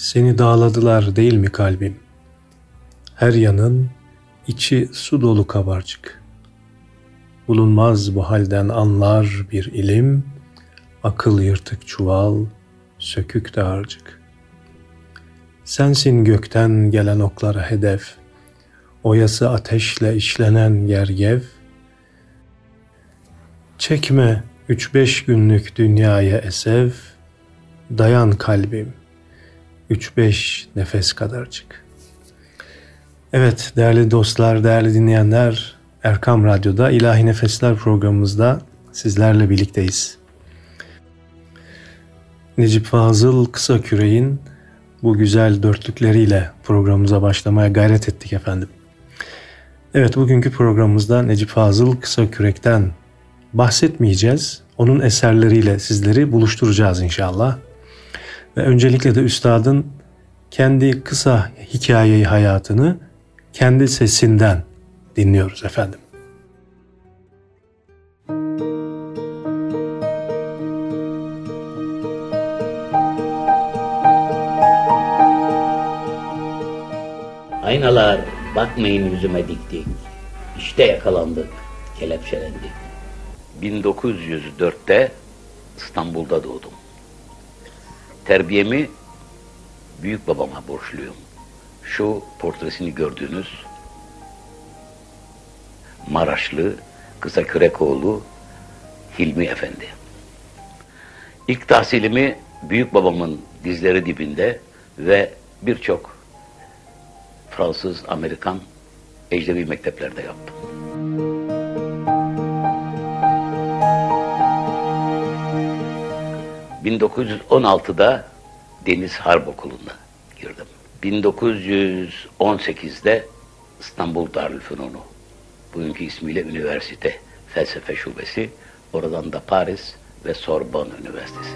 Seni dağladılar değil mi kalbim? Her yanın içi su dolu kabarcık. Bulunmaz bu halden anlar bir ilim, akıl yırtık çuval, sökük dağarcık. Sensin gökten gelen oklara hedef, oyası ateşle işlenen gergev. Çekme 3-5 günlük dünyaya esev, dayan kalbim 3-5 nefes kadarcık. Evet değerli dostlar, değerli dinleyenler, Erkam Radyo'da İlahi Nefesler programımızda sizlerle birlikteyiz. Necip Fazıl Kısakürek'in bu güzel dörtlükleriyle programımıza başlamaya gayret ettik efendim. Evet, bugünkü programımızda Necip Fazıl Kısakürek'ten bahsetmeyeceğiz. Onun eserleriyle sizleri buluşturacağız inşallah. Ve öncelikle de üstadın kendi kısa hikayeyi, hayatını kendi sesinden dinliyoruz efendim. Aynalar bakmayın yüzüme dik dik, işte yakalandık, kelepçelendik. 1904'te İstanbul'da doğdum. Terbiyemi büyük babama borçluyum. Şu portresini gördüğünüz Maraşlı Kısakürekoğlu Hilmi Efendi. İlk tahsilimi büyük babamın dizleri dibinde ve birçok Fransız, Amerikan, ecnebi mekteplerde yaptım. ...1916'da Deniz Harp Okulu'na girdim. 1918'de İstanbul Darülfünun'u, bugünkü ismiyle üniversite felsefe şubesi, oradan da Paris ve Sorbonne Üniversitesi.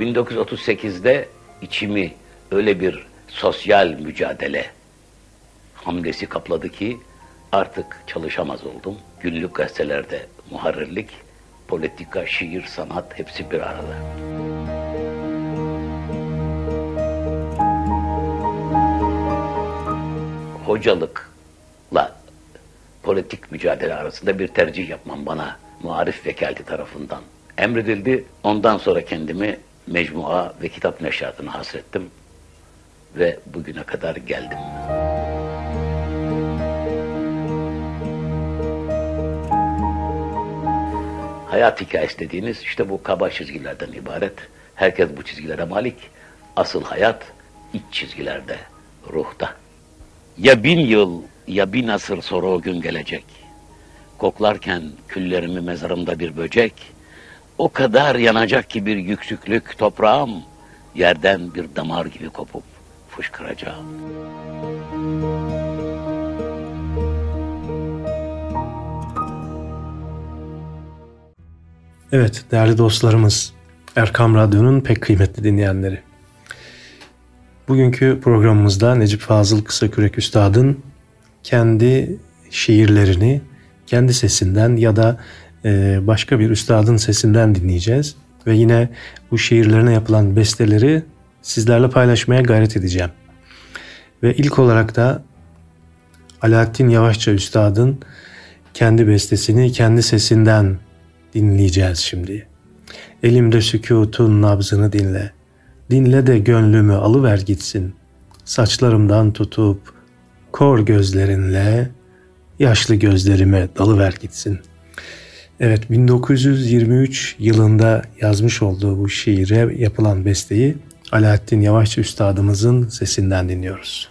1938'de içimi öyle bir sosyal mücadele hamlesi kapladı ki artık çalışamaz oldum. Günlük gazetelerde muharrirlik, politika, şiir, sanat hepsi bir arada. Hocalıkla politik mücadele arasında bir tercih yapmam bana Maarif vekaleti tarafından emredildi. Ondan sonra kendimi mecmua ve kitap neşriyatına hasrettim ve bugüne kadar geldim. Hayat hikayesi dediğiniz işte bu kaba çizgilerden ibaret. Herkes bu çizgilere malik. Asıl hayat iç çizgilerde, ruhta. Ya 1000 yıl ya 1000 asır sonra o gün gelecek. Koklarken küllerimi mezarımda bir böcek. O kadar yanacak ki bir yüksüklük toprağım. Yerden bir damar gibi kopup fışkıracağım. Evet değerli dostlarımız, Erkam Radyo'nun pek kıymetli dinleyenleri. Bugünkü programımızda Necip Fazıl Kısakürek Üstad'ın kendi şiirlerini kendi sesinden ya da başka bir üstadın sesinden dinleyeceğiz. Ve yine bu şiirlerine yapılan besteleri sizlerle paylaşmaya gayret edeceğim. Ve ilk olarak da Alaaddin Yavaşça Üstad'ın kendi bestesini kendi sesinden dinleyeceğiz şimdi. Elimde sükûtun nabzını dinle. Dinle de gönlümü alıver gitsin. Saçlarımdan tutup kor gözlerinle yaşlı gözlerime dalıver gitsin. Evet, 1923 yılında yazmış olduğu bu şiire yapılan besteyi Alaaddin Yavaşça Üstadımızın sesinden dinliyoruz.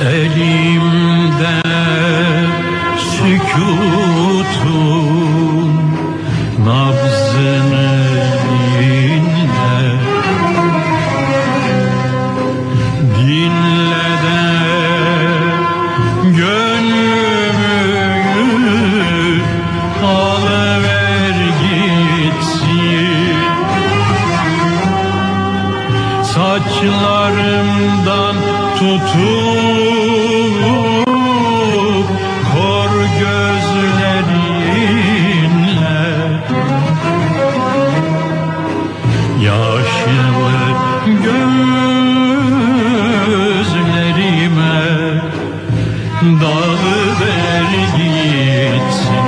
elimde sükutun nabzını dinle, dinle de gönlümü alıver gitsin. Saçlarımdan tutup kor gözlerinle yaşlı gözlerime dağıver gitsin.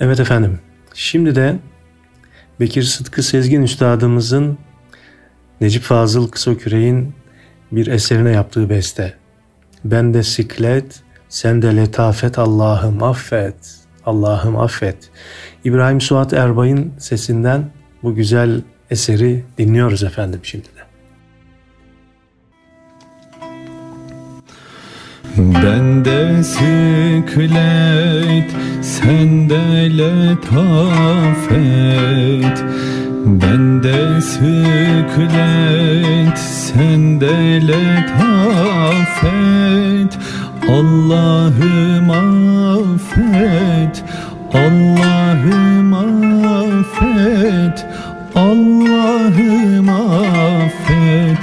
Evet efendim, şimdi de Bekir Sıtkı Sezgin üstadımızın Necip Fazıl Kısakürek'in bir eserine yaptığı beste. Ben de siklet, sen de letafet, Allah'ım affet, Allah'ım affet. İbrahim Suat Erbay'ın sesinden bu güzel eseri dinliyoruz efendim şimdi de. Ben de siklet, sen de letafet. Ben de siklet, sen de letafet. Allah'ım affet, Allah'ım affet, Allah'ım affet.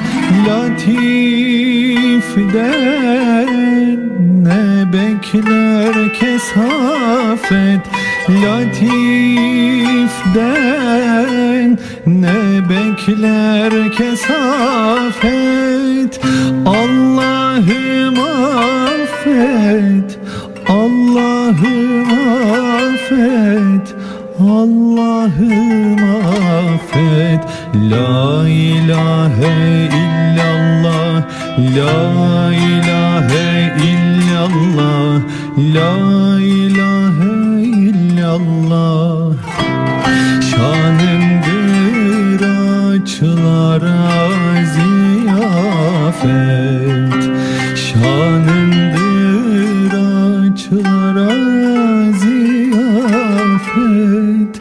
Latif'den ne bekler kesafet, Latif'den ne bekler kesafet. Allah'ım affet, Allah'ım affet, Allah'ım affet. La ilahe illallah, la ilahe illallah, la ilahe illallah. Şanımdır açlara ziyafet, şanımdır açlara ziyafet.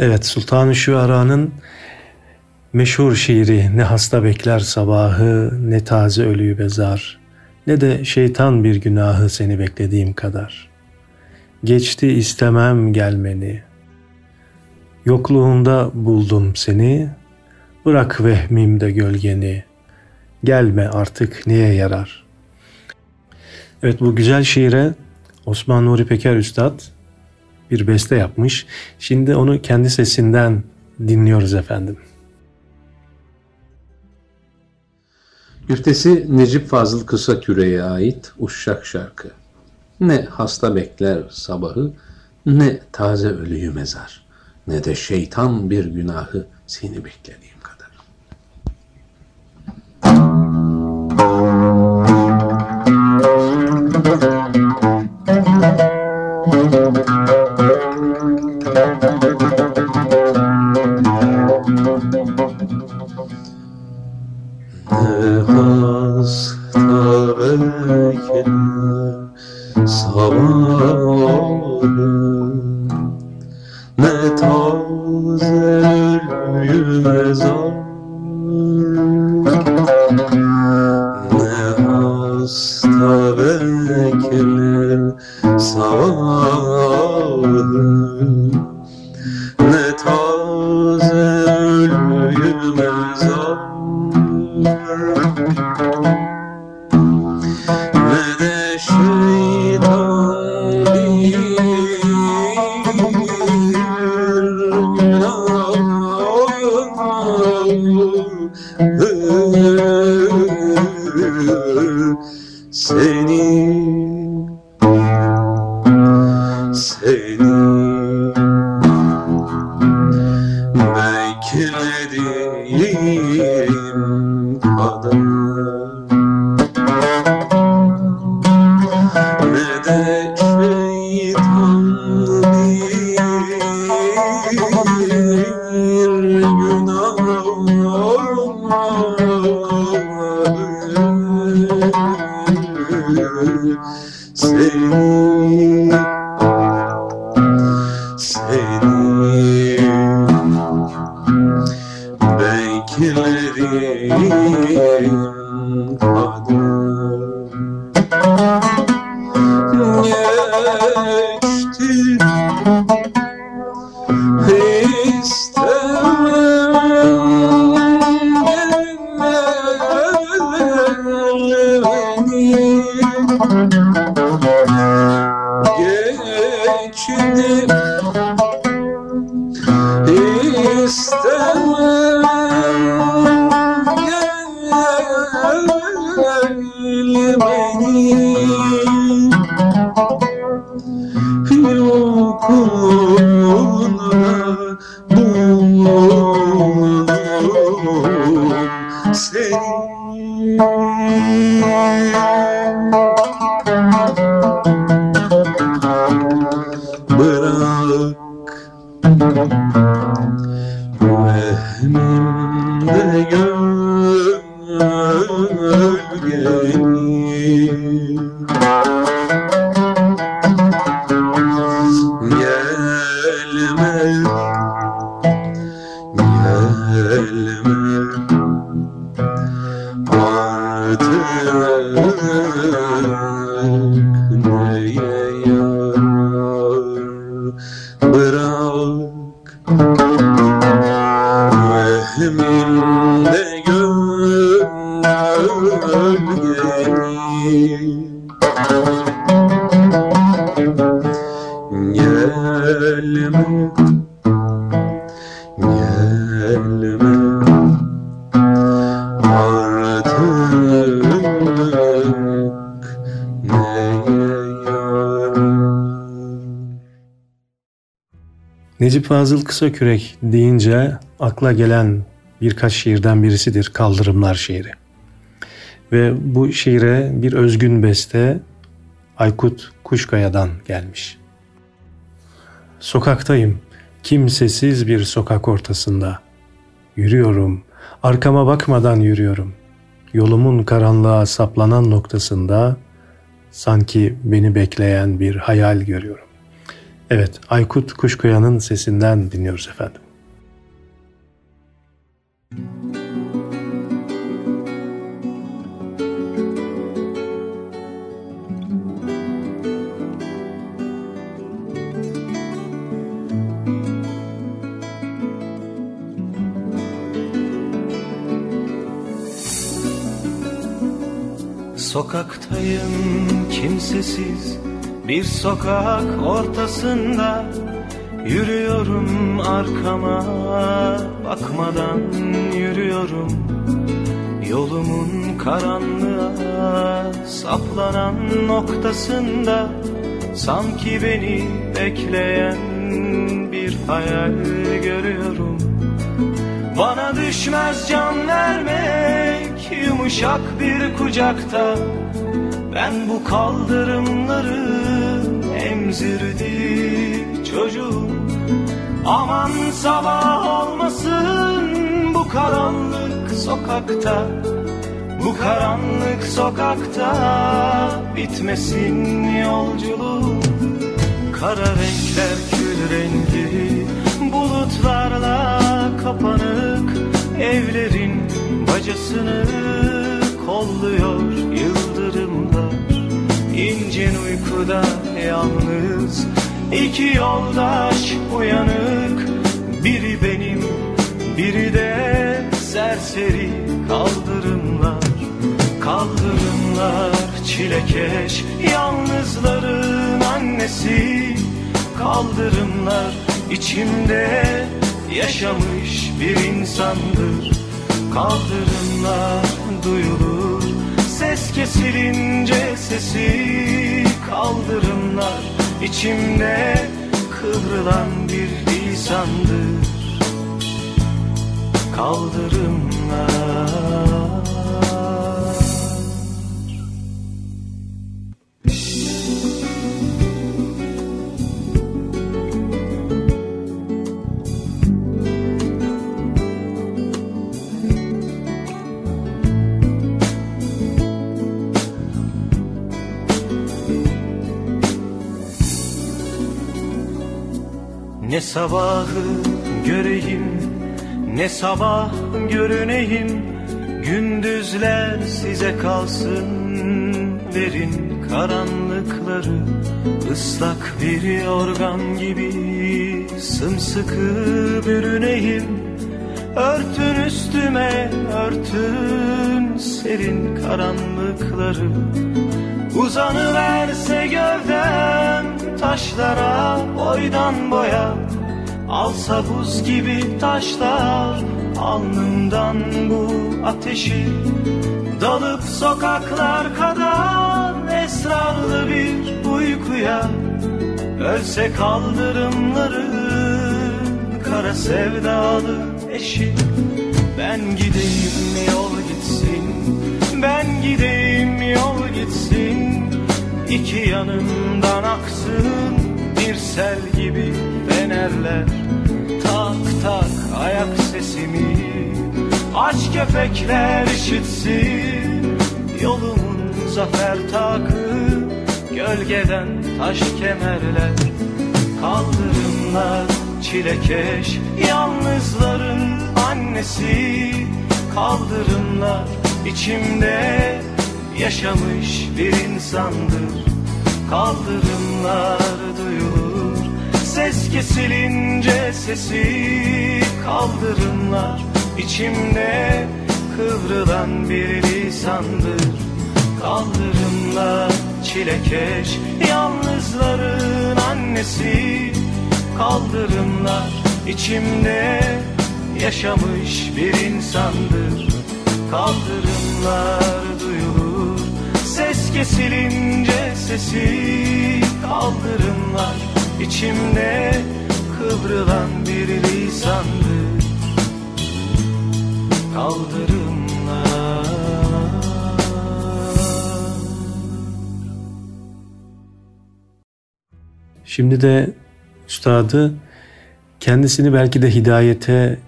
Evet, Sultan-ı Şuara'nın meşhur şiiri "Ne hasta bekler sabahı, ne taze ölüyü bezar, ne de şeytan bir günahı seni beklediğim kadar. Geçti istemem gelmeni, yokluğunda buldum seni, bırak vehmimde gölgeni, gelme artık niye yarar." Evet, bu güzel şiire Osman Nuri Peker Üstad bir beste yapmış. Şimdi onu kendi sesinden dinliyoruz efendim. Güftesi Necip Fazıl Kısaküre'ye ait Uşşak şarkı. Ne hasta bekler sabahı, ne taze ölüyü mezar, ne de şeytan bir günahı seni beklediğim kadar. İstemem Necip Fazıl Kısakürek deyince akla gelen birkaç şiirden birisidir Kaldırımlar şiiri. Ve bu şiire bir özgün beste Aykut Kuşkaya'dan gelmiş. Sokaktayım, kimsesiz bir sokak ortasında. Yürüyorum, arkama bakmadan yürüyorum. Yolumun karanlığa saplanan noktasında sanki beni bekleyen bir hayal görüyorum. Evet, Aykut Kuşkaya'nın sesinden dinliyoruz efendim. Sokaktayım kimsesiz bir sokak ortasında, yürüyorum arkama bakmadan yürüyorum. Yolumun karanlığa saplanan noktasında sanki beni bekleyen bir hayal görüyorum. Bana düşmez can vermek yumuşak bir kucakta, ben bu kaldırımları emzirdim çocuğum. Aman sabah olmasın bu karanlık sokakta, bu karanlık sokakta bitmesin yolculuğum. Kara renkler kül rengi, bulutlarla kapanık evlerin bacasını kolluyor yıldırımlar. İncin uykuda yalnız iki yoldaş uyanık, biri benim biri de serseri kaldırımlar. Kaldırımlar çilekeş yalnızların annesi, kaldırımlar içimde yaşamış bir insandır. Kaldırımlar duyulur ses kesilince sesi, kaldırımlar içimde kıvrılan bir lisandır. Kaldırımlar. Ne sabahı göreyim, ne sabah görüneyim, gündüzler size kalsın, verin karanlıkları. Islak bir yorgan gibi sımsıkı bürüneyim, örtün üstüme örtün serin karanlıkları. Uzanıverse gövdem taşlara boydan boya, alsa buz gibi taşlar alnından bu ateşi, dalıp sokaklar kadar esrarlı bir uykuya. Ölse kaldırımların kara sevdalı eşi. Ben gideyim yol gitsin, ben gideyim yol gitsin, İki yanımdan aksın bir sel gibi fenerler. Tak tak ayak sesimi aç köpekler işitsin, yolumun zafer takı gölgeden taş kemerler. Kaldırımlar çilekeş yalnızların annesi, kaldırımlar içimde yaşamış bir insandır. Kaldırımlar duyulur ses kesilince sesi, kaldırımlar içimde kıvrılan bir lisandır. Kaldırımlar çilekeş yalnızların annesi, kaldırımlar içimde yaşamış bir insandır. Kaldırımlar duyulur ses kesilince sesi, kaldırımlar içimde kıvrılan bir lisandır. Kaldırımlar. Şimdi de üstadı kendisini belki de hidayete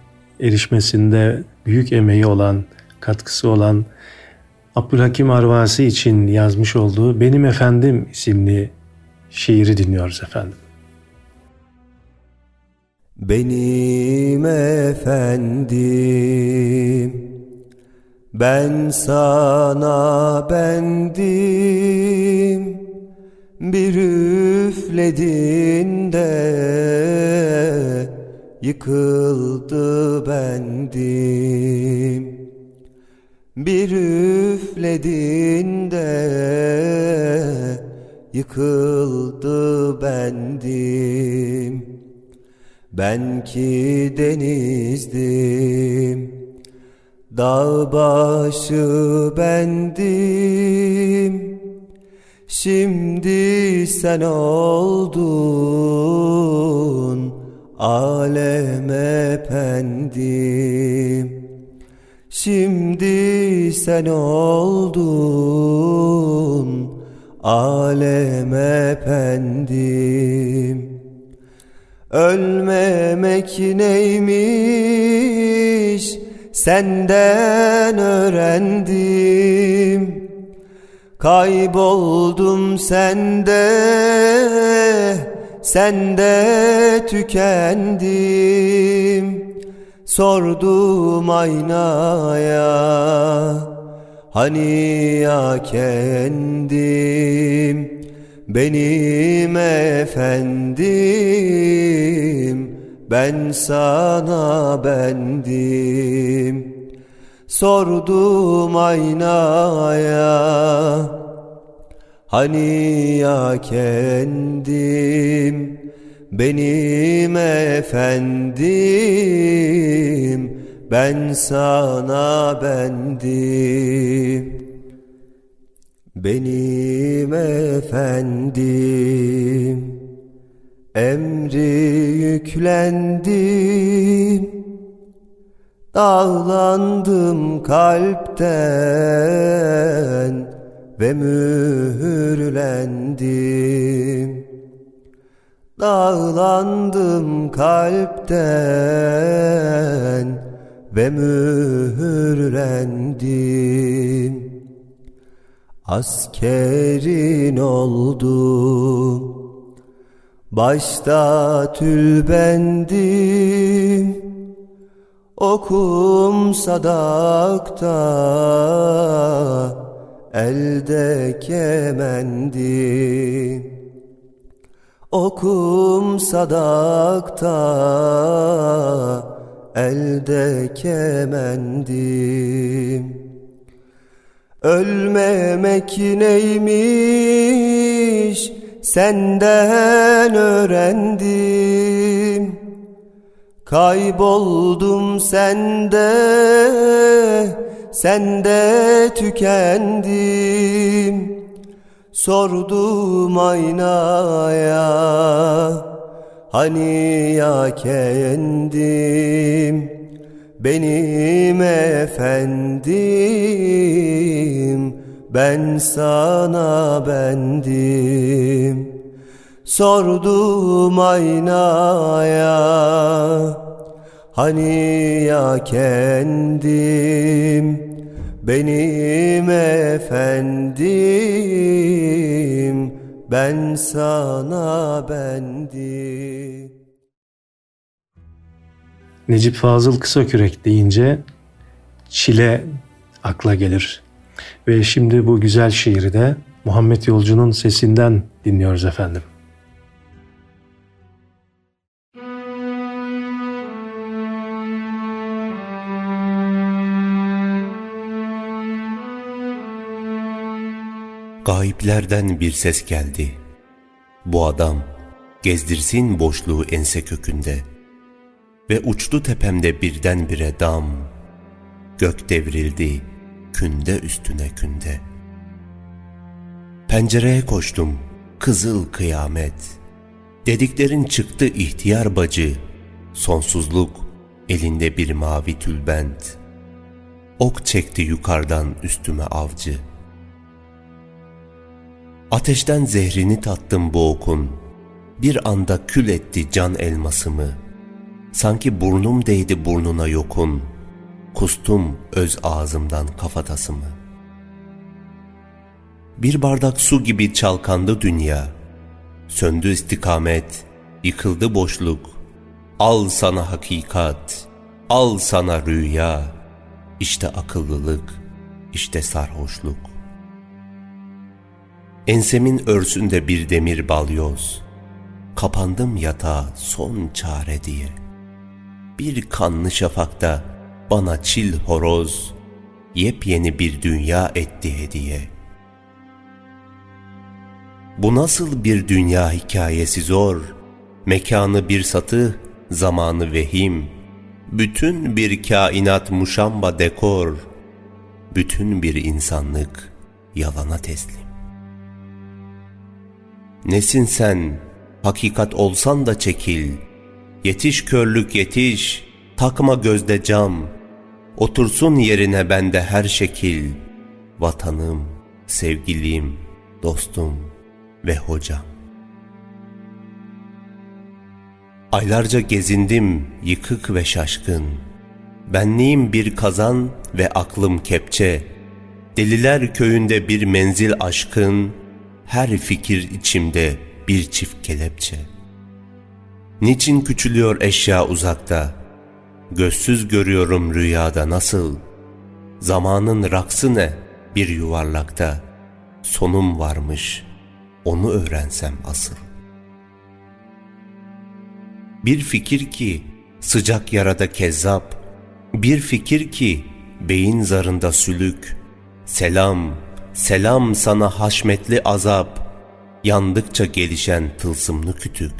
erişmesinde büyük emeği olan, katkısı olan Abdülhakim Arvasi için yazmış olduğu Benim Efendim isimli şiiri dinliyoruz efendim. Benim efendim, ben sana bendim, bir üfledin de yıkıldı bendim. Bir üfledin de yıkıldı bendim. Ben ki denizdim, dağ başı bendim, şimdi sen oldun aleme pendim. Şimdi sen oldun aleme pendim. Ölmemek neymiş senden öğrendim. Kayboldum sende, sende tükendim. Sordum aynaya, hani ya kendim. Benim efendim, ben sana bendim. Sordum aynaya, hani ya kendim. Benim efendim, ben sana bendim. Benim efendim, emri yüklendim, dağlandım kalpten ve mühürlendim. Dağlandım kalpten ve mühürlendim. Askerin oldum, başta tülbendim, okum sadakta, elde kemendim. Okum sadakta, elde kemendim. Ölmemek neymiş senden öğrendim. Kayboldum sende, sende tükendim. Sordum aynaya, hani ya kendim, benim efendim, ben sana bendim. Sordum aynaya, hani ya kendim, benim efendim, ben sana bendim. Necip Fazıl Kısakürek deyince çile akla gelir. Ve şimdi bu güzel şiiri de Muhammed Yolcu'nun sesinden dinliyoruz efendim. Gayiplerden bir ses geldi. Bu adam gezdirsin boşluğu ense kökünde. Ve uçtu tepemde birdenbire dam. Gök devrildi künde üstüne künde. Pencereye koştum, kızıl kıyamet. Dediklerin çıktı ihtiyar bacı. Sonsuzluk elinde bir mavi tülbent. Ok çekti yukarıdan üstüme avcı. Ateşten zehrini tattım bu okun. Bir anda kül etti can elmasımı. Sanki burnum değdi burnuna yokun. Kustum öz ağzımdan kafatasımı. Bir bardak su gibi çalkandı dünya. Söndü istikamet, yıkıldı boşluk. Al sana hakikat, al sana rüya. İşte akıllılık, işte sarhoşluk. Ensemin örsünde bir demir balyoz. Kapandım yatağa son çare diye. Bir kanlı şafakta bana çil horoz, yepyeni bir dünya etti hediye. Bu nasıl bir dünya hikayesi zor, mekanı bir satı, zamanı vehim. Bütün bir kainat muşamba dekor, bütün bir insanlık yalana teslim. Nesin sen, hakikat olsan da çekil. Yetiş körlük yetiş, takma gözde cam. Otursun yerine bende her şekil. Vatanım, sevgilim, dostum ve hocam. Aylarca gezindim yıkık ve şaşkın. Benliğim bir kazan ve aklım kepçe. Deliler köyünde bir menzil aşkın. Her fikir içimde bir çift kelepçe. Niçin küçülüyor eşya uzakta? Gözsüz görüyorum rüyada nasıl? Zamanın raksı ne bir yuvarlakta? Sonum varmış, onu öğrensem asıl. Bir fikir ki sıcak yarada kezzap, bir fikir ki beyin zarında sülük. Selam, selam sana haşmetli azap, yandıkça gelişen tılsımlı kütük.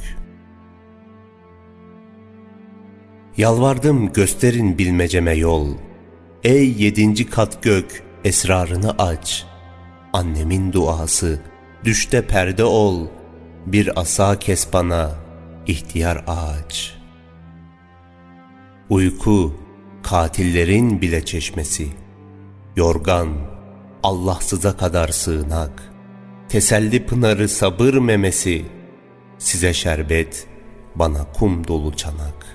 Yalvardım gösterin bilmeceme yol, ey 7. kat gök esrarını aç. Annemin duası, düşte perde ol, bir asa kes bana, ihtiyar ağaç. Uyku, katillerin bile çeşmesi, yorgan, Allahsıza kadar sığınak, teselli pınarı sabır memesi, size şerbet, bana kum dolu çanak.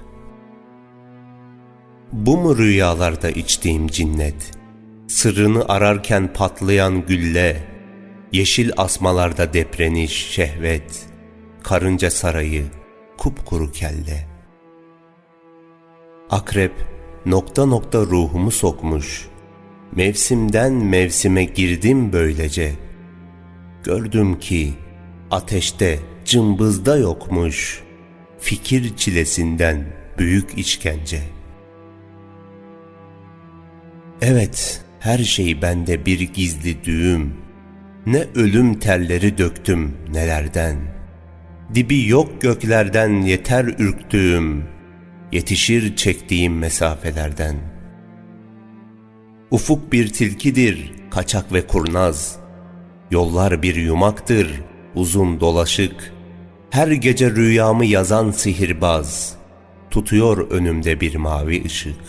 Bu mu rüyalarda içtiğim cinnet, sırrını ararken patlayan gülle, yeşil asmalarda depreniş şehvet, karınca sarayı, kupkuru kelle. Akrep nokta nokta ruhumu sokmuş, mevsimden mevsime girdim böylece. Gördüm ki ateşte cımbızda yokmuş, fikir çilesinden büyük işkence. Evet, her şey bende bir gizli düğüm. Ne ölüm telleri döktüm nelerden. Dibi yok göklerden yeter ürktüğüm. yetişir çektiğim mesafelerden. Ufuk bir tilkidir, kaçak ve kurnaz. Yollar bir yumaktır, uzun dolaşık. Her gece rüyamı yazan sihirbaz. Tutuyor önümde bir mavi ışık.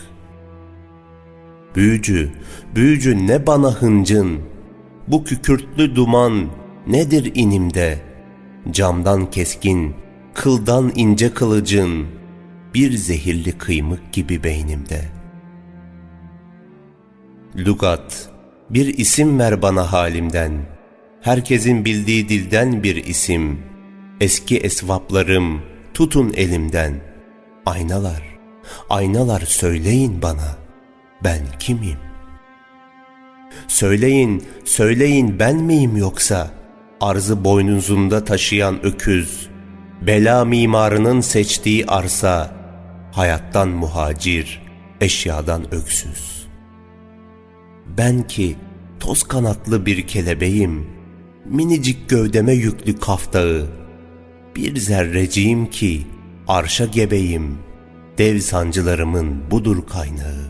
Büyücü, büyücü ne bana hıncın. Bu kükürtlü duman nedir inimde? Camdan keskin, kıldan ince kılıcın. Bir zehirli kıymık gibi beynimde. Lugat, bir isim ver bana halimden. Herkesin bildiği dilden bir isim. Eski esvaplarım tutun elimden. Aynalar, aynalar söyleyin bana. Ben kimim? Söyleyin, söyleyin ben miyim yoksa? Arzı boynuzumda taşıyan öküz. Bela mimarının seçtiği arsa. Hayattan muhacir, eşyadan öksüz. Ben ki toz kanatlı bir kelebeğim. Minicik gövdeme yüklü kaftağı. Bir zerreciyim ki arşa gebeyim. Dev sancılarımın budur kaynağı.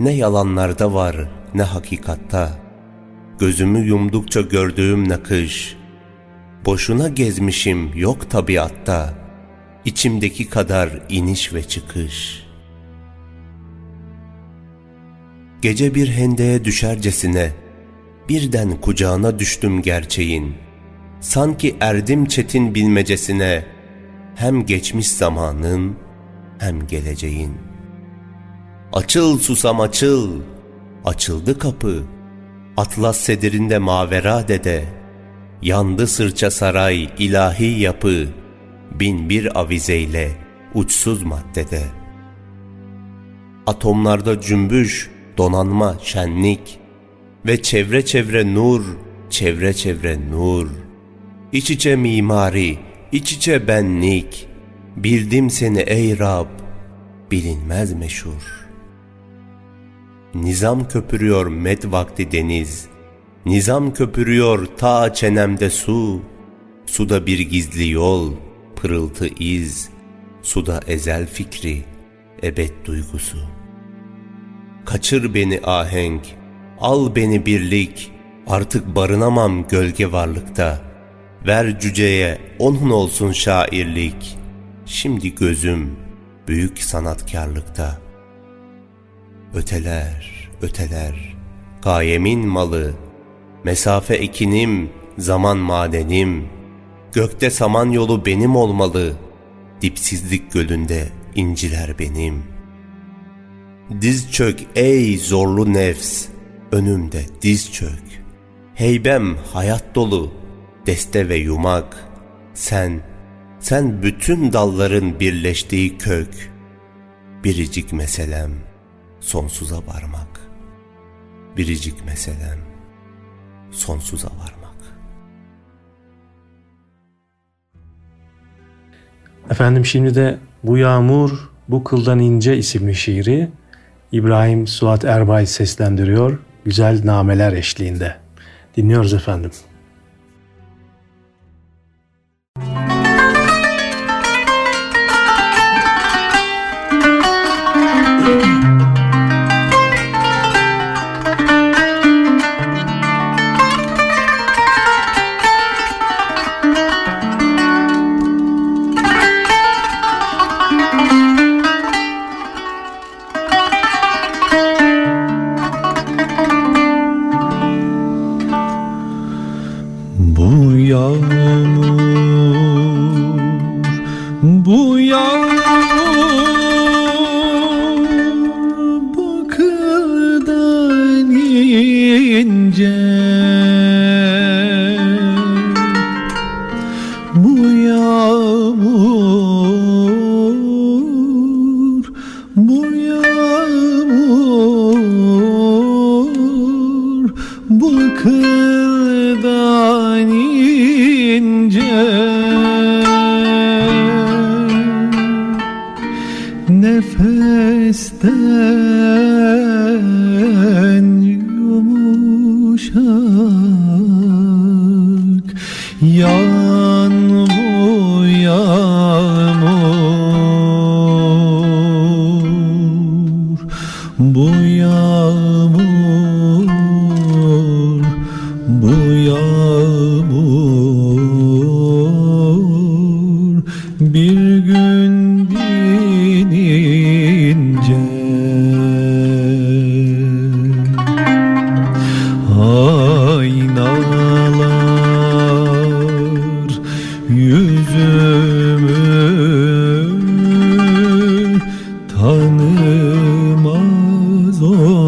Ne yalanlarda var, ne hakikatta. Gözümü yumdukça gördüğüm nakış. Boşuna gezmişim yok tabiatta. İçimdeki kadar iniş ve çıkış. Gece bir hendeğe düşercesine, birden kucağına düştüm gerçeğin. Sanki erdim çetin bilmecesine, hem geçmiş zamanın hem geleceğin. Açıl susam açıl, açıldı kapı. Atlas sedirinde mavera dede, yandı sırça saray ilahi yapı. Bin bir avizeyle uçsuz maddede. Atomlarda cümbüş, donanma, şenlik. Ve çevre çevre nur, çevre çevre nur. İç içe mimari, iç içe benlik. Bildim seni ey Rab, bilinmez meşhur. Nizam köpürüyor med vakti deniz. Nizam köpürüyor ta çenemde su. Suda bir gizli yol, pırıltı iz. Suda ezel fikri, ebed duygusu. Kaçır beni ahenk, al beni birlik. Artık barınamam gölge varlıkta. Ver cüceye, onun olsun şairlik. Şimdi gözüm büyük sanatkarlıkta. Öteler, öteler, gayemin malı. Mesafe ekinim, zaman madenim. Gökte samanyolu benim olmalı. Dipsizlik gölünde inciler benim. Diz çök ey zorlu nefs, önümde diz çök. Heybem hayat dolu, deste ve yumak. Sen bütün dalların birleştiği kök. Biricik meselem sonsuza varmak. Biricik meselem sonsuza varmak. Efendim şimdi de Bu Yağmur Bu Kıldan İnce isimli şiiri İbrahim Suat Erbay seslendiriyor. Güzel nameler eşliğinde. Dinliyoruz efendim. Yumuşak yan bu yağmur. bu yağmur bir gün dinince aynalar yüzümü tanımaz olur.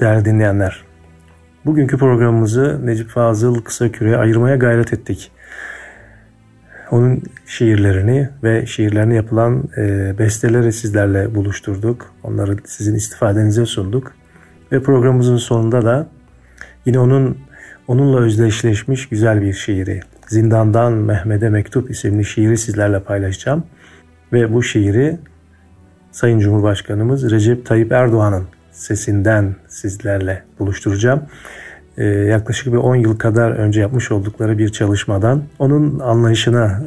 Değerli dinleyenler, bugünkü programımızı Necip Fazıl Kısaküre'ye ayırmaya gayret ettik. Onun şiirlerini ve şiirlerine yapılan besteleri sizlerle buluşturduk. Onları sizin istifadenize sunduk. Ve programımızın sonunda da yine onunla özdeşleşmiş güzel bir şiiri, Zindandan Mehmet'e Mektup isimli şiiri sizlerle paylaşacağım. Ve bu şiiri Sayın Cumhurbaşkanımız Recep Tayyip Erdoğan'ın sesinden sizlerle buluşturacağım. Yaklaşık bir 10 yıl kadar önce yapmış oldukları bir çalışmadan onun anlayışına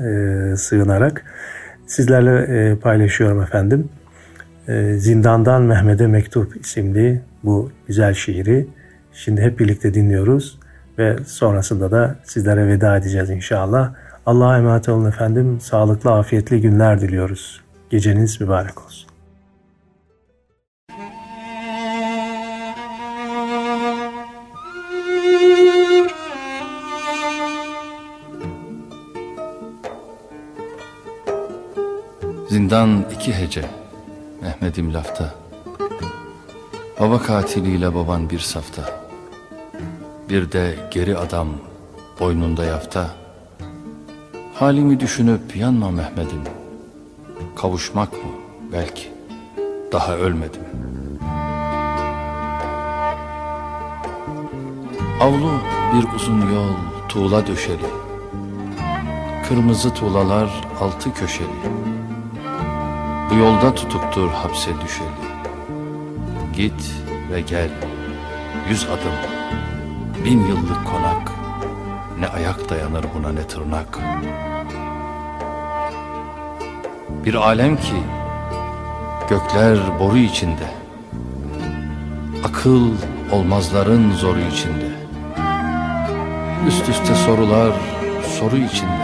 sığınarak sizlerle paylaşıyorum efendim. Zindandan Mehmet'e Mektup isimli bu güzel şiiri şimdi hep birlikte dinliyoruz ve sonrasında da sizlere veda edeceğiz inşallah. Allah'a emanet olun efendim. Sağlıklı, afiyetli günler diliyoruz. Geceniz mübarek olsun. Zindan iki hece, Mehmet'im lafta. Baba katiliyle baban bir safta. Bir de geri adam boynunda yafta. Halimi düşünüp yanma Mehmet'im. Kavuşmak mı belki? Daha ölmedim. Avlu bir uzun yol, tuğla döşeli. Kırmızı tuğlalar altı köşeli. Bu yolda tutuktur hapse düşeli. Git ve gel 100 adım, 1000 yıllık konak. Ne ayak dayanır buna ne tırnak. Bir alem ki gökler boru içinde. Akıl olmazların zoru içinde. Üst üste sorular soru içinde.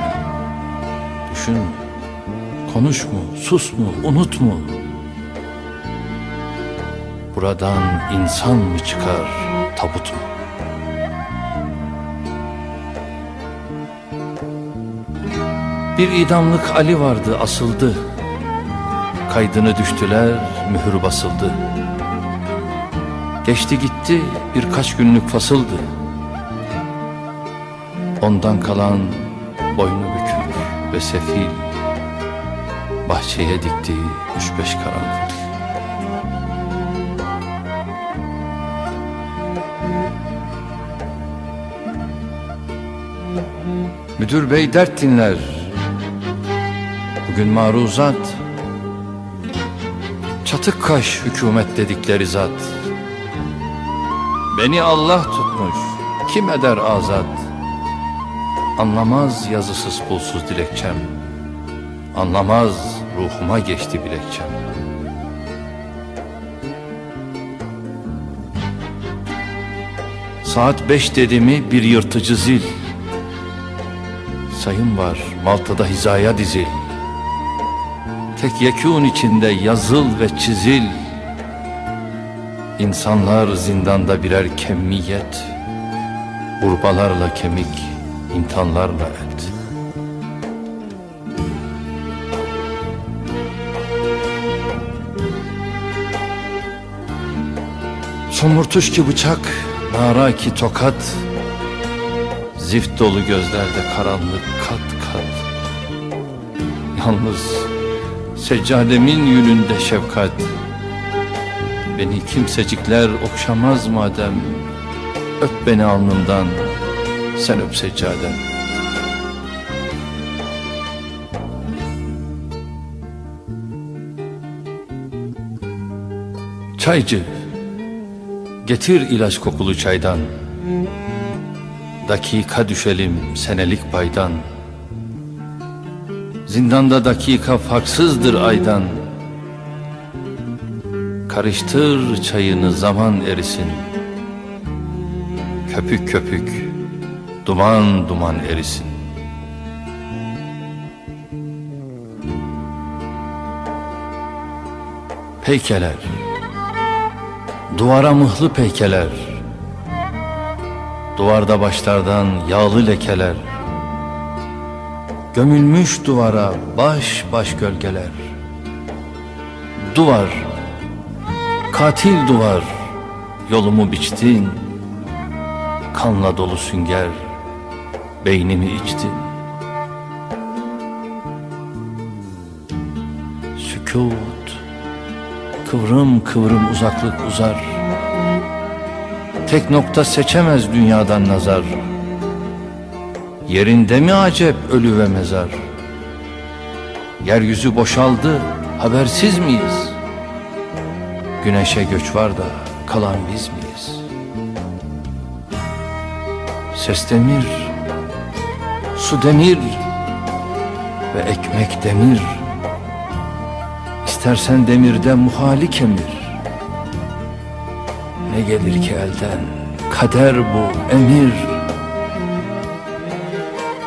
Düşün. Konuş mu, sus mu, unut mu? Buradan insan mı çıkar, tabut mu? Bir idamlık Ali vardı, asıldı. Kaydını düştüler, mühür basıldı. Geçti gitti, birkaç günlük fasıldı. Ondan kalan boynu bükük ve sefil. Bahçeye diktiği 3-5 karanlık. Müdür bey dert dinler. Bugün maruzat. Çatık kaş hükümet dedikleri zat. Beni Allah tutmuş. Kim eder azat? Anlamaz yazısız pulsuz dilekçem. Anlamaz ruhuma geçti bilekçem. Saat 5 dedi mi bir yırtıcı zil. Sayım var Malta'da hizaya dizil. Tek yekûn içinde yazıl ve çizil. İnsanlar zindanda birer kemmiyet, burbalarla kemik, imtihanlarla et. Somurtuş ki bıçak, nara ki tokat, zift dolu gözlerde karanlık kat kat. Yalnız seccademin yününde şefkat, beni kimsecikler okşamaz madem. Öp beni alnımdan, sen öp seccadem. Çaycı, getir ilaç kokulu çaydan, dakika düşelim senelik paydan. Zindanda dakika farksızdır aydan. Karıştır çayını zaman erisin, köpük köpük, duman duman erisin. Peykeler, duvara mıhlı peykeler, duvarda başlardan yağlı lekeler, gömülmüş duvara baş baş gölgeler. Duvar, katil duvar, yolumu biçtin, kanla dolu sünger, beynimi içtin. Sükût, kıvrım kıvrım uzaklık uzar, tek nokta seçemez dünyadan nazar. Yerinde mi acep ölü ve mezar? Yeryüzü boşaldı, habersiz miyiz? Güneşe göç var da kalan biz miyiz? Ses demir, su demir ve ekmek demir. İstersen demirde muhali kemir. Ne gelir ki elden? Kader bu, emir.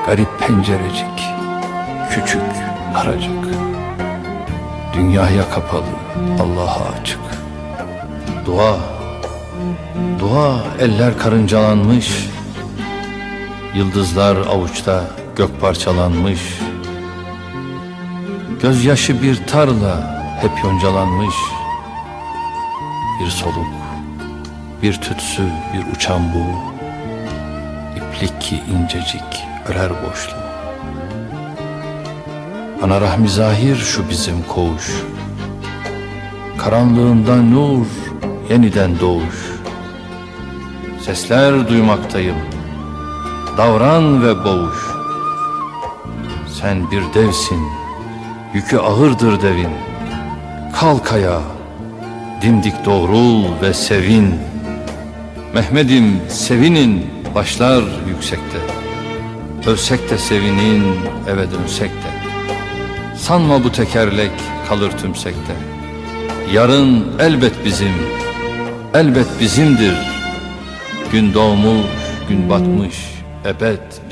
Garip pencerecik, küçük aracık, dünyaya kapalı, Allah'a açık. Dua, dua, eller karıncalanmış, yıldızlar avuçta, gök parçalanmış. Gözyaşı bir tarla, hep yoncalanmış. Bir soluk, bir tütsü, bir uçan bu, iplik ki incecik, örer boşluğu. Ana rahmi zahir şu bizim koğuş, karanlığından nur, yeniden doğuş. Sesler duymaktayım, davran ve boğuş. Sen bir devsin, yükü ağırdır devin. Kalk ayağa, dimdik doğrul ve sevin. Mehmet'im sevinin, başlar yüksekte. Ölsek de sevinin, eve dönsek de. Sanma bu tekerlek kalır tümsekte. Yarın elbet bizim, elbet bizimdir. Gün doğmuş, gün batmış, ebed